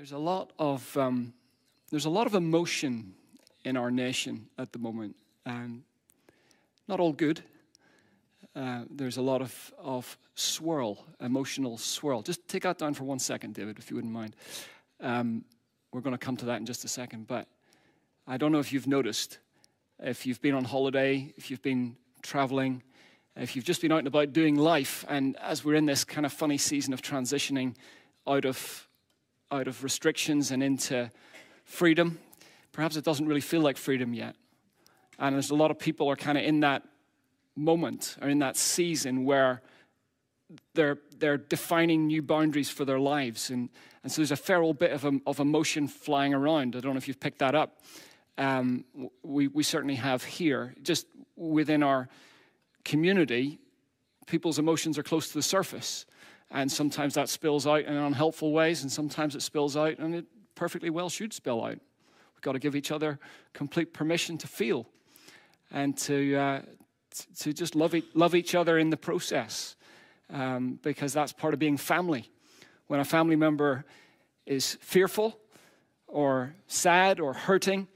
There's a lot of emotion in our nation at the moment. Not all good. There's a lot of swirl, emotional swirl. Just take that down for 1 second, David, if you wouldn't mind. We're going to come to that in just a second. But I don't know if you've noticed, if you've been on holiday, if you've been traveling, if you've just been out and about doing life, and as we're in this kind of funny season of transitioning out of restrictions and into freedom, perhaps it doesn't really feel like freedom yet. And there's a lot of people are kind of in that moment or in that season where they're defining new boundaries for their lives, and so there's a fair old bit of emotion flying around. I don't know if you've picked that up. We certainly have here, just within our community, people's emotions are close to the surface, and sometimes that spills out in unhelpful ways, and sometimes it spills out, and it perfectly well should spill out. We've got to give each other complete permission to feel, and to just love each other in the process, because that's part of being family. When a family member is fearful or sad or hurting,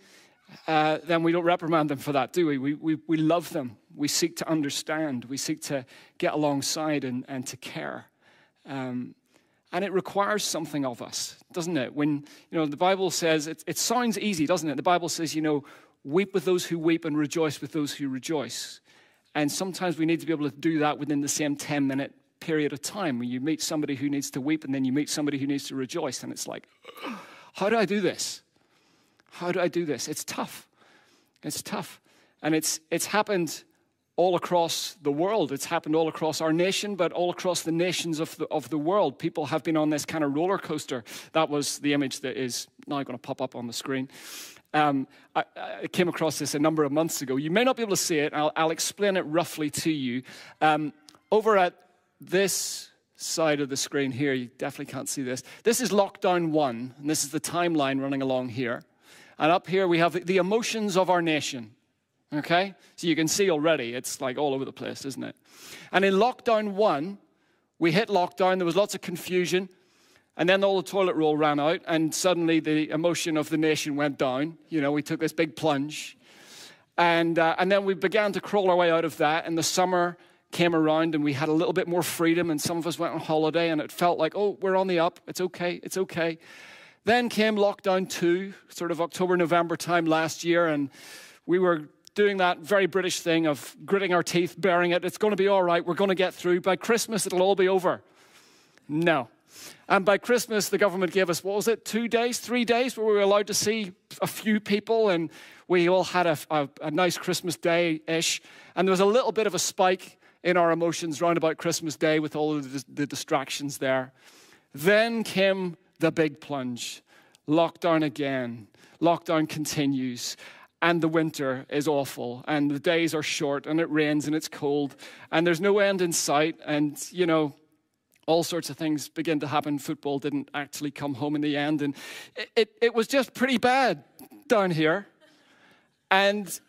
then we don't reprimand them for that, do we? We love them. We seek to understand. We seek to get alongside and to care. And it requires something of us, doesn't it? When, you know, the Bible says, it sounds easy, doesn't it? The Bible says, you know, weep with those who weep and rejoice with those who rejoice. And sometimes we need to be able to do that within the same 10-minute period of time. When you meet somebody who needs to weep and then you meet somebody who needs to rejoice, and it's like, how do I do this? How do I do this? It's tough. It's tough. And it's happened all across the world. It's happened all across our nation, but all across the nations of the world. People have been on this kind of roller coaster. That was the image that is now going to pop up on the screen. I came across this a number of months ago. You may not be able to see it. I'll explain it roughly to you. Over at this side of the screen here, you definitely can't see this. This is lockdown one, and this is the timeline running along here. And up here we have the emotions of our nation, okay? So you can see already, it's like all over the place, isn't it? And in lockdown one, we hit lockdown, there was lots of confusion, and then all the toilet roll ran out, and suddenly the emotion of the nation went down. You know, we took this big plunge. And then we began to crawl our way out of that, and the summer came around, and we had a little bit more freedom, and some of us went on holiday, and it felt like, oh, we're on the up, it's okay, it's okay. Then came lockdown two, sort of October, November time last year, and we were doing that very British thing of gritting our teeth, bearing it. It's going to be all right. We're going to get through. By Christmas, it'll all be over. No. And by Christmas, the government gave us, what was it, 2 days, 3 days, where we were allowed to see a few people, and we all had a nice Christmas day-ish. And there was a little bit of a spike in our emotions round about Christmas Day with all of the distractions there. Then came the big plunge, lockdown again, lockdown continues, and the winter is awful, and the days are short, and it rains, and it's cold, and there's no end in sight, and, you know, all sorts of things begin to happen. Football didn't actually come home in the end, and it was just pretty bad down here. And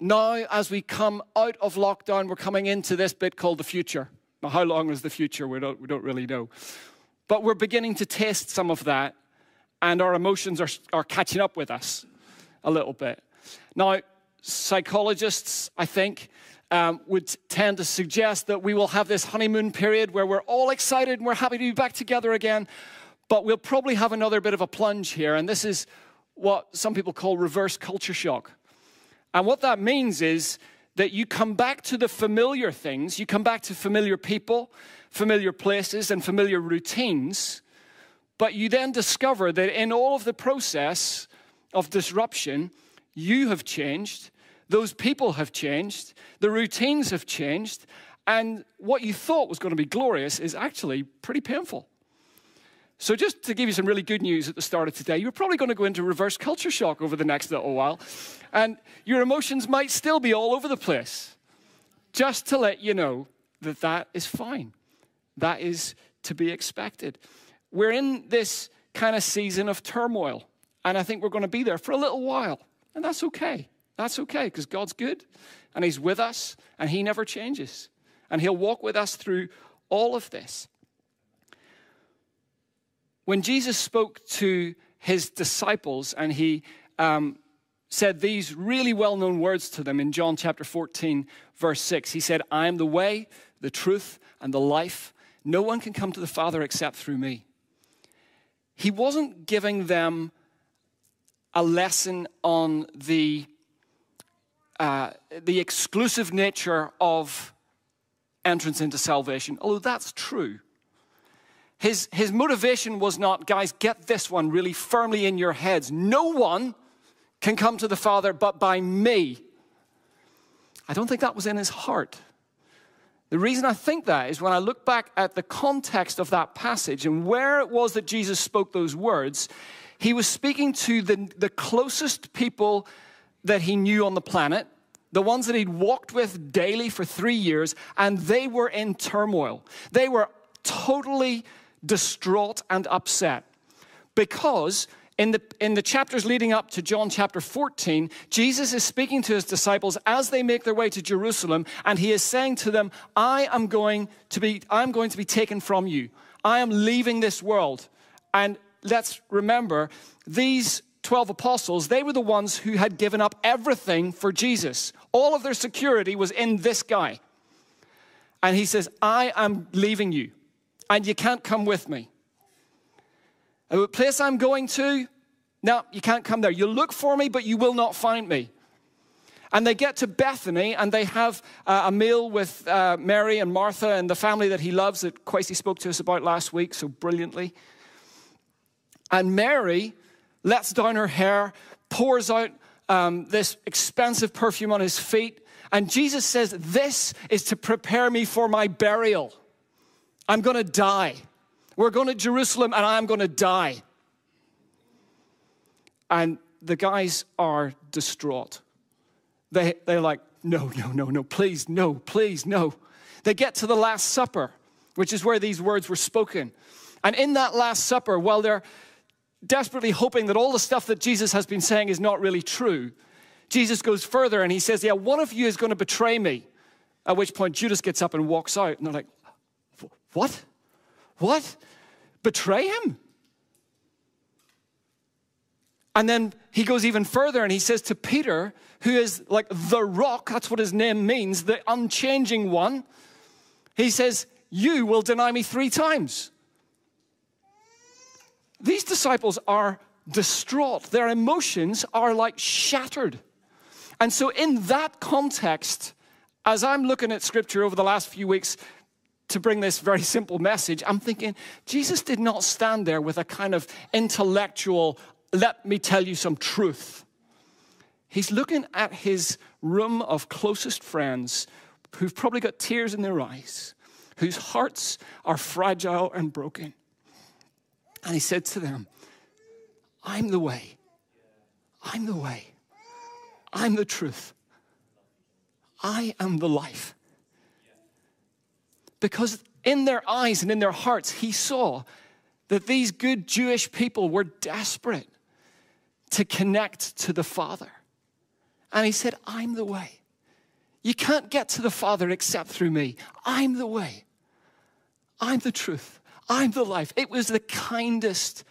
now, as we come out of lockdown, we're coming into this bit called the future. Now, how long is the future? We don't really know. But we're beginning to taste some of that, and our emotions are catching up with us a little bit. Now, psychologists, I think, would tend to suggest that we will have this honeymoon period where we're all excited and we're happy to be back together again, but we'll probably have another bit of a plunge here, and this is what some people call reverse culture shock. And what that means is that you come back to the familiar things, you come back to familiar people, familiar places, and familiar routines, but you then discover that in all of the process of disruption, you have changed, those people have changed, the routines have changed, and what you thought was going to be glorious is actually pretty painful. So just to give you some really good news at the start of today, you're probably going to go into reverse culture shock over the next little while, and your emotions might still be all over the place, just to let you know that that is fine. That is to be expected. We're in this kind of season of turmoil, and I think we're going to be there for a little while, and that's okay. That's okay, because God's good, and he's with us, and he never changes, and he'll walk with us through all of this. when Jesus spoke to his disciples and he said these really well-known words to them in John chapter 14, verse 6. He said, I am the way, the truth, and the life. No one can come to the Father except through me. He wasn't giving them a lesson on the exclusive nature of entrance into salvation, although that's true. His motivation was not, guys, get this one really firmly in your heads. No one can come to the Father but by me. I don't think that was in his heart. The reason I think that is when I look back at the context of that passage and where it was that Jesus spoke those words, he was speaking to the closest people that he knew on the planet, the ones that he'd walked with daily for 3 years, and they were in turmoil. They were totally distraught and upset because in the chapters leading up to John chapter 14, Jesus is speaking to his disciples as they make their way to Jerusalem, and he is saying to them, I'm going to be taken from you. I am leaving this world. And let's remember, these 12 apostles, they were the ones who had given up everything for Jesus. All of their security was in this guy. And he says, I am leaving you, and you can't come with me. And the place I'm going to, no, you can't come there. You look for me, but you will not find me. And they get to Bethany, and they have a meal with Mary and Martha and the family that he loves that Kwesi spoke to us about last week so brilliantly. And Mary lets down her hair, pours out this expensive perfume on his feet, and Jesus says, this is to prepare me for my burial. I'm going to die. We're going to Jerusalem, and I'm going to die. And the guys are distraught. They're like, no, please, no, please, no. They get to the Last Supper, which is where these words were spoken. And in that Last Supper, while they're desperately hoping that all the stuff that Jesus has been saying is not really true, Jesus goes further, and he says, yeah, one of you is going to betray me. At which point, Judas gets up and walks out. And they're like, what? What? Betray him? And then he goes even further and he says to Peter, who is like the rock, that's what his name means, the unchanging one. He says, you will deny me 3 times. These disciples are distraught. Their emotions are like shattered. And so in that context, as I'm looking at scripture over the last few weeks, to bring this very simple message, I'm thinking, Jesus did not stand there with a kind of intellectual, let me tell you some truth. He's looking at his room of closest friends who've probably got tears in their eyes, whose hearts are fragile and broken. And he said to them, I'm the way. I'm the way. I'm the truth. I am the life. Because in their eyes and in their hearts, he saw that these good Jewish people were desperate to connect to the Father. And he said, I'm the way. You can't get to the Father except through me. I'm the way. I'm the truth. I'm the life. It was the kindest,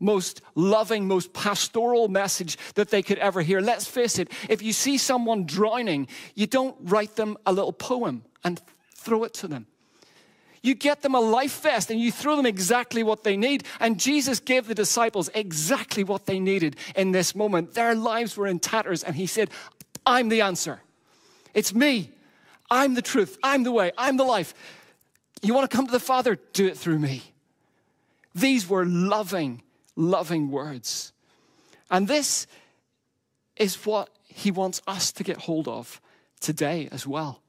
most loving, most pastoral message that they could ever hear. Let's face it, if you see someone drowning, you don't write them a little poem and throw it to them. You get them a life vest and you throw them exactly what they need. And Jesus gave the disciples exactly what they needed in this moment. Their lives were in tatters and he said, I'm the answer. It's me. I'm the truth. I'm the way. I'm the life. You want to come to the Father? Do it through me. These were loving, loving words. And this is what he wants us to get hold of today as well.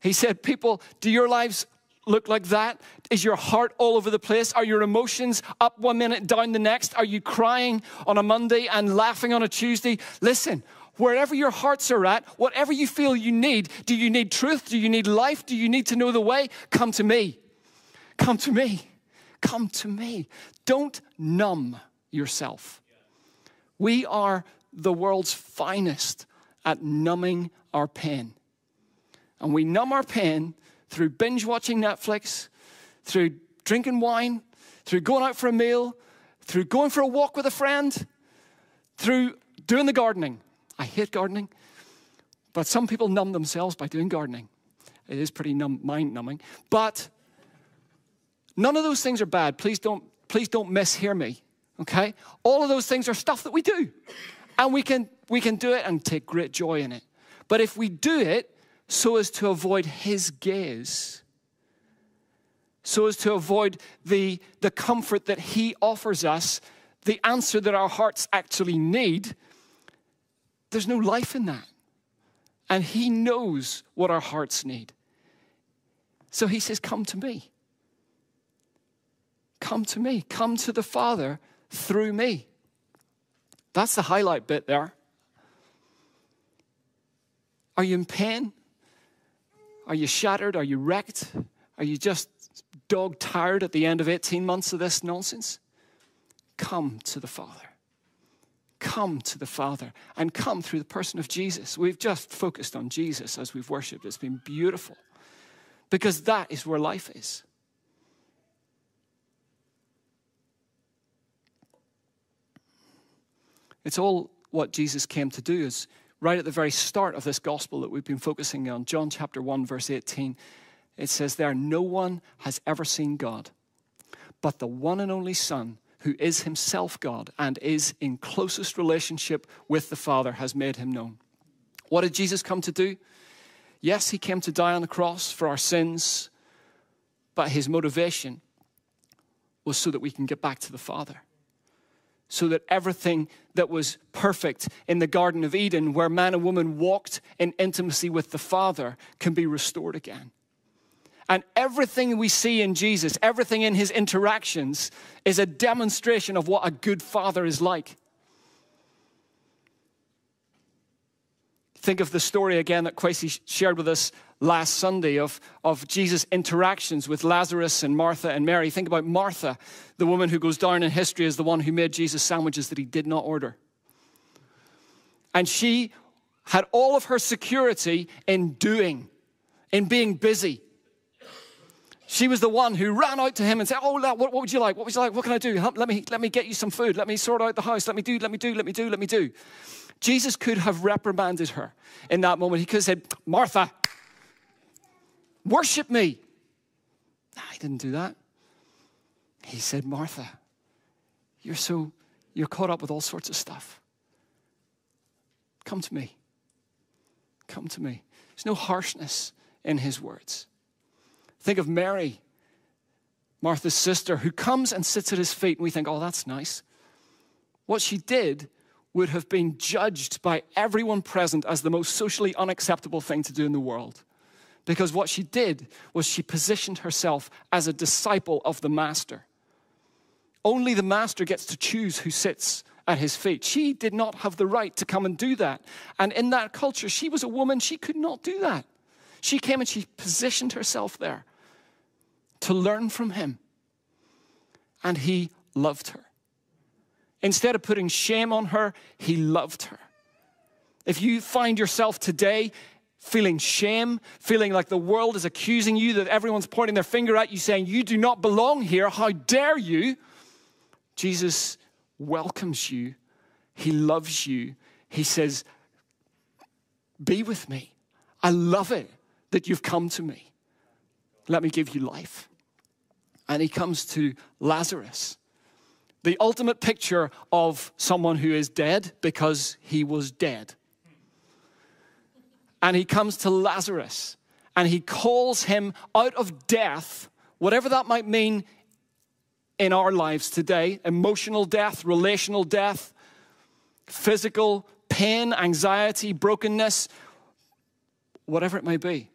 He said, people, do your lives look like that? Is your heart all over the place? Are your emotions up one minute, down the next? Are you crying on a Monday and laughing on a Tuesday? Listen, wherever your hearts are at, whatever you feel you need, do you need truth? Do you need life? Do you need to know the way? Come to me. Come to me. Come to me. Don't numb yourself. We are the world's finest at numbing our pain. And we numb our pain through binge watching Netflix, through drinking wine, through going out for a meal, through going for a walk with a friend, through doing the gardening. I hate gardening, but some people numb themselves by doing gardening. It is pretty mind-numbing, but none of those things are bad. Please don't mishear me, okay? All of those things are stuff that we do, and we can do it and take great joy in it. But if we do it so as to avoid his gaze, so as to avoid the comfort that he offers us, the answer that our hearts actually need, there's no life in that. And he knows what our hearts need. So he says, come to me. Come to me. Come to the Father through me. That's the highlight bit there. Are you in pain? Are you shattered? Are you wrecked? Are you just dog tired at the end of 18 months of this nonsense? Come to the Father. Come to the Father, and come through the person of Jesus. We've just focused on Jesus as we've worshipped. It's been beautiful, because that is where life is. It's all what Jesus came to do. Is right at the very start of this gospel that we've been focusing on, John chapter 1, verse 18, it says there, no one has ever seen God, but the one and only Son, who is himself God and is in closest relationship with the Father, has made him known. What did Jesus come to do? Yes, he came to die on the cross for our sins, but his motivation was so that we can get back to the Father, so that everything that was perfect in the Garden of Eden, where man and woman walked in intimacy with the Father, can be restored again. And everything we see in Jesus, everything in his interactions, is a demonstration of what a good father is like. Think of the story again that Kwesi shared with us last Sunday of Jesus' interactions with Lazarus and Martha and Mary. Think about Martha, the woman who goes down in history as the one who made Jesus sandwiches that he did not order. And she had all of her security in doing, in being busy. She was the one who ran out to him and said, oh, what would you like? What would you like? What can I do? Let me get you some food. Let me sort out the house. Let me do. Jesus could have reprimanded her in that moment. He could have said, Martha, worship me. No, he didn't do that. He said, Martha, you're caught up with all sorts of stuff. Come to me. Come to me. There's no harshness in his words. Think of Mary, Martha's sister, who comes and sits at his feet, and we think, oh, that's nice. What she did would have been judged by everyone present as the most socially unacceptable thing to do in the world, because what she did was she positioned herself as a disciple of the Master. Only the Master gets to choose who sits at his feet. She did not have the right to come and do that. And in that culture, she was a woman. She could not do that. She came and she positioned herself there to learn from him. And he loved her. Instead of putting shame on her, he loved her. If you find yourself today feeling shame, feeling like the world is accusing you, that everyone's pointing their finger at you saying, you do not belong here, how dare you? Jesus welcomes you. He loves you. He says, be with me. I love it that you've come to me. Let me give you life. And he comes to Lazarus, the ultimate picture of someone who is dead because he was dead. And he comes to Lazarus and he calls him out of death, whatever that might mean in our lives today, emotional death, relational death, physical pain, anxiety, brokenness, whatever it may be.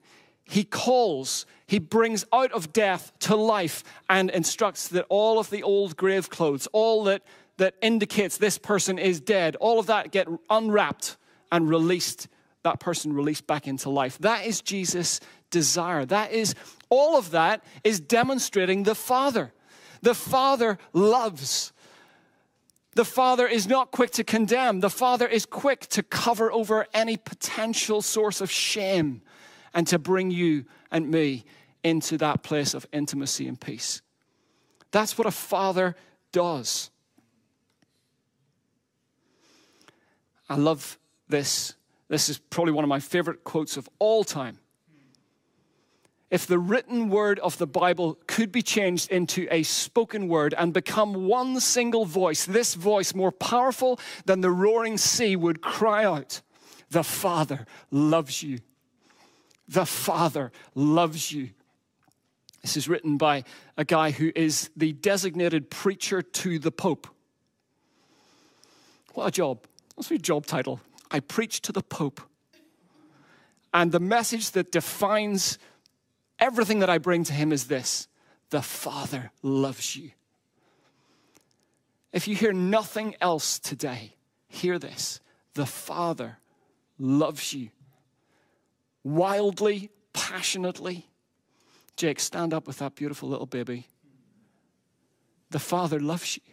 He calls, he brings out of death to life, and instructs that all of the old grave clothes, all that indicates this person is dead, all of that get unwrapped and released, that person released back into life. That is Jesus' desire. That is, all of that is demonstrating the Father. The Father loves. The Father is not quick to condemn. The Father is quick to cover over any potential source of shame and to bring you and me into that place of intimacy and peace. That's what a father does. I love this. This is probably one of my favorite quotes of all time. If the written word of the Bible could be changed into a spoken word and become one single voice, this voice more powerful than the roaring sea would cry out, "The Father loves you. The Father loves you." This is written by a guy who is the designated preacher to the Pope. What a job. What's your job title? I preach to the Pope. And the message that defines everything that I bring to him is this: the Father loves you. If you hear nothing else today, hear this: the Father loves you. Wildly, passionately. Jake, stand up with that beautiful little baby. The Father loves you.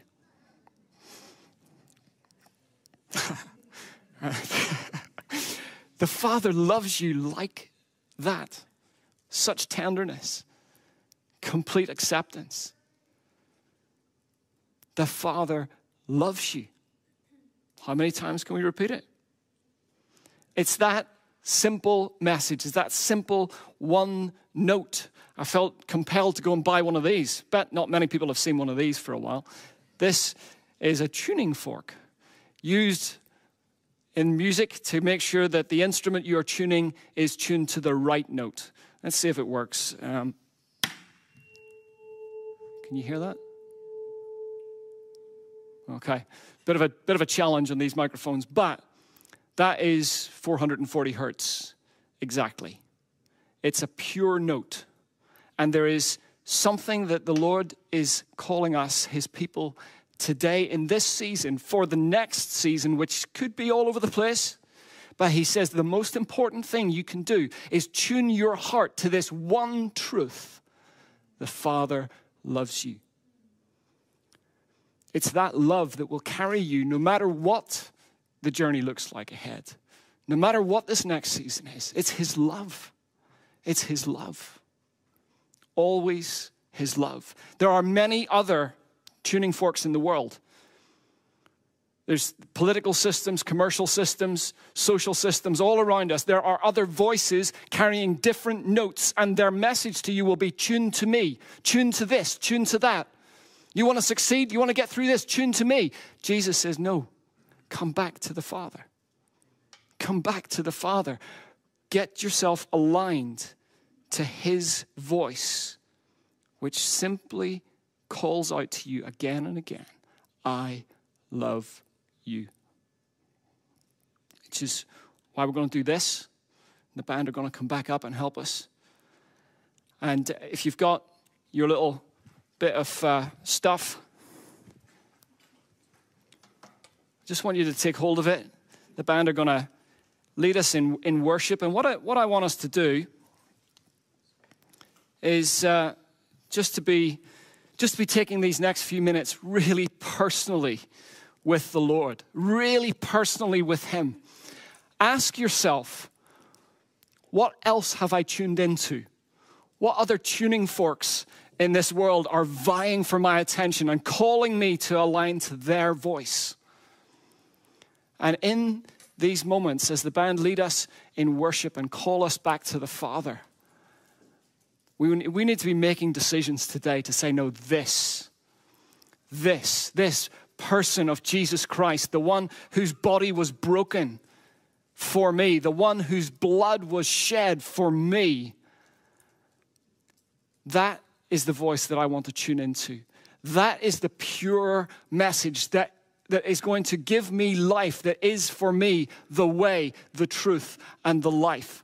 The Father loves you like that. Such tenderness, complete acceptance. The Father loves you. How many times can we repeat it? It's that simple message. It's that simple one note. I felt compelled to go and buy one of these. Bet not many people have seen one of these for a while. This is a tuning fork used in music to make sure that the instrument you are tuning is tuned to the right note. Let's see if it works. Can you hear that? Okay, bit of a challenge on these microphones, but that is 440 hertz exactly. It's a pure note, and there is something that the Lord is calling us, His people, today in this season for the next season, which could be all over the place. But He says the most important thing you can do is tune your heart to this one truth: the Father loves you. It's that love that will carry you no matter what the journey looks like ahead, no matter what this next season is. It's His love. It's His love. Always His love. There are many other tuning forks in the world. There's political systems, commercial systems, social systems all around us. There are other voices carrying different notes, and their message to you will be tuned to me, tuned to this, tuned to that. You want to succeed? You want to get through this? Tuned to me. Jesus says, no, come back to the Father. Come back to the Father. Get yourself aligned to His voice, which simply calls out to you again and again, I love you. Which is why we're going to do this. The band are going to come back up and help us. And if you've got your little bit of stuff, just want you to take hold of it. The band are going to lead us in worship. And what I want us to do is just to be taking these next few minutes really personally with the Lord, really personally with Him. Ask yourself, what else have I tuned into? What other tuning forks in this world are vying for my attention and calling me to align to their voice? And in these moments, as the band lead us in worship and call us back to the Father, we need to be making decisions today to say, no, this person of Jesus Christ, the one whose body was broken for me, the one whose blood was shed for me, that is the voice that I want to tune into. That is the pure message that is going to give me life, that is for me the way, the truth, and the life.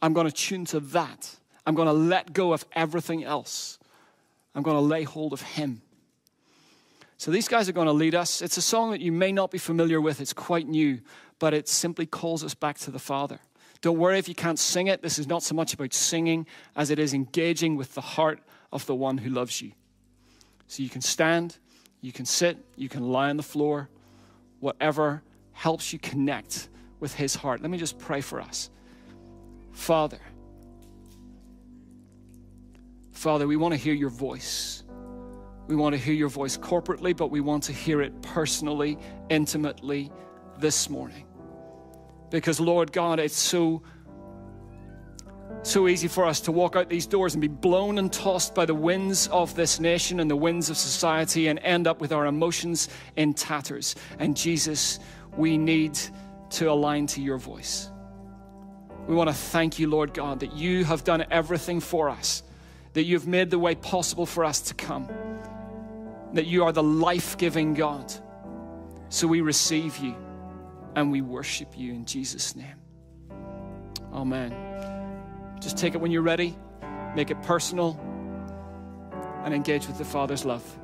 I'm going to tune to that. I'm going to let go of everything else. I'm going to lay hold of Him. So these guys are going to lead us. It's a song that you may not be familiar with. It's quite new, but it simply calls us back to the Father. Don't worry if you can't sing it. This is not so much about singing as it is engaging with the heart of the one who loves you. So you can stand, you can sit, you can lie on the floor, whatever helps you connect with His heart. Let me just pray for us. Father, we want to hear your voice. We want to hear your voice corporately, but we want to hear it personally, intimately this morning. Because Lord God, it's so easy for us to walk out these doors and be blown and tossed by the winds of this nation and the winds of society and end up with our emotions in tatters. And Jesus, we need to align to your voice. We want to thank you, Lord God, that you have done everything for us, that you've made the way possible for us to come, that you are the life-giving God. So we receive you and we worship you in Jesus' name. Amen. Just take it when you're ready, make it personal, and engage with the Father's love.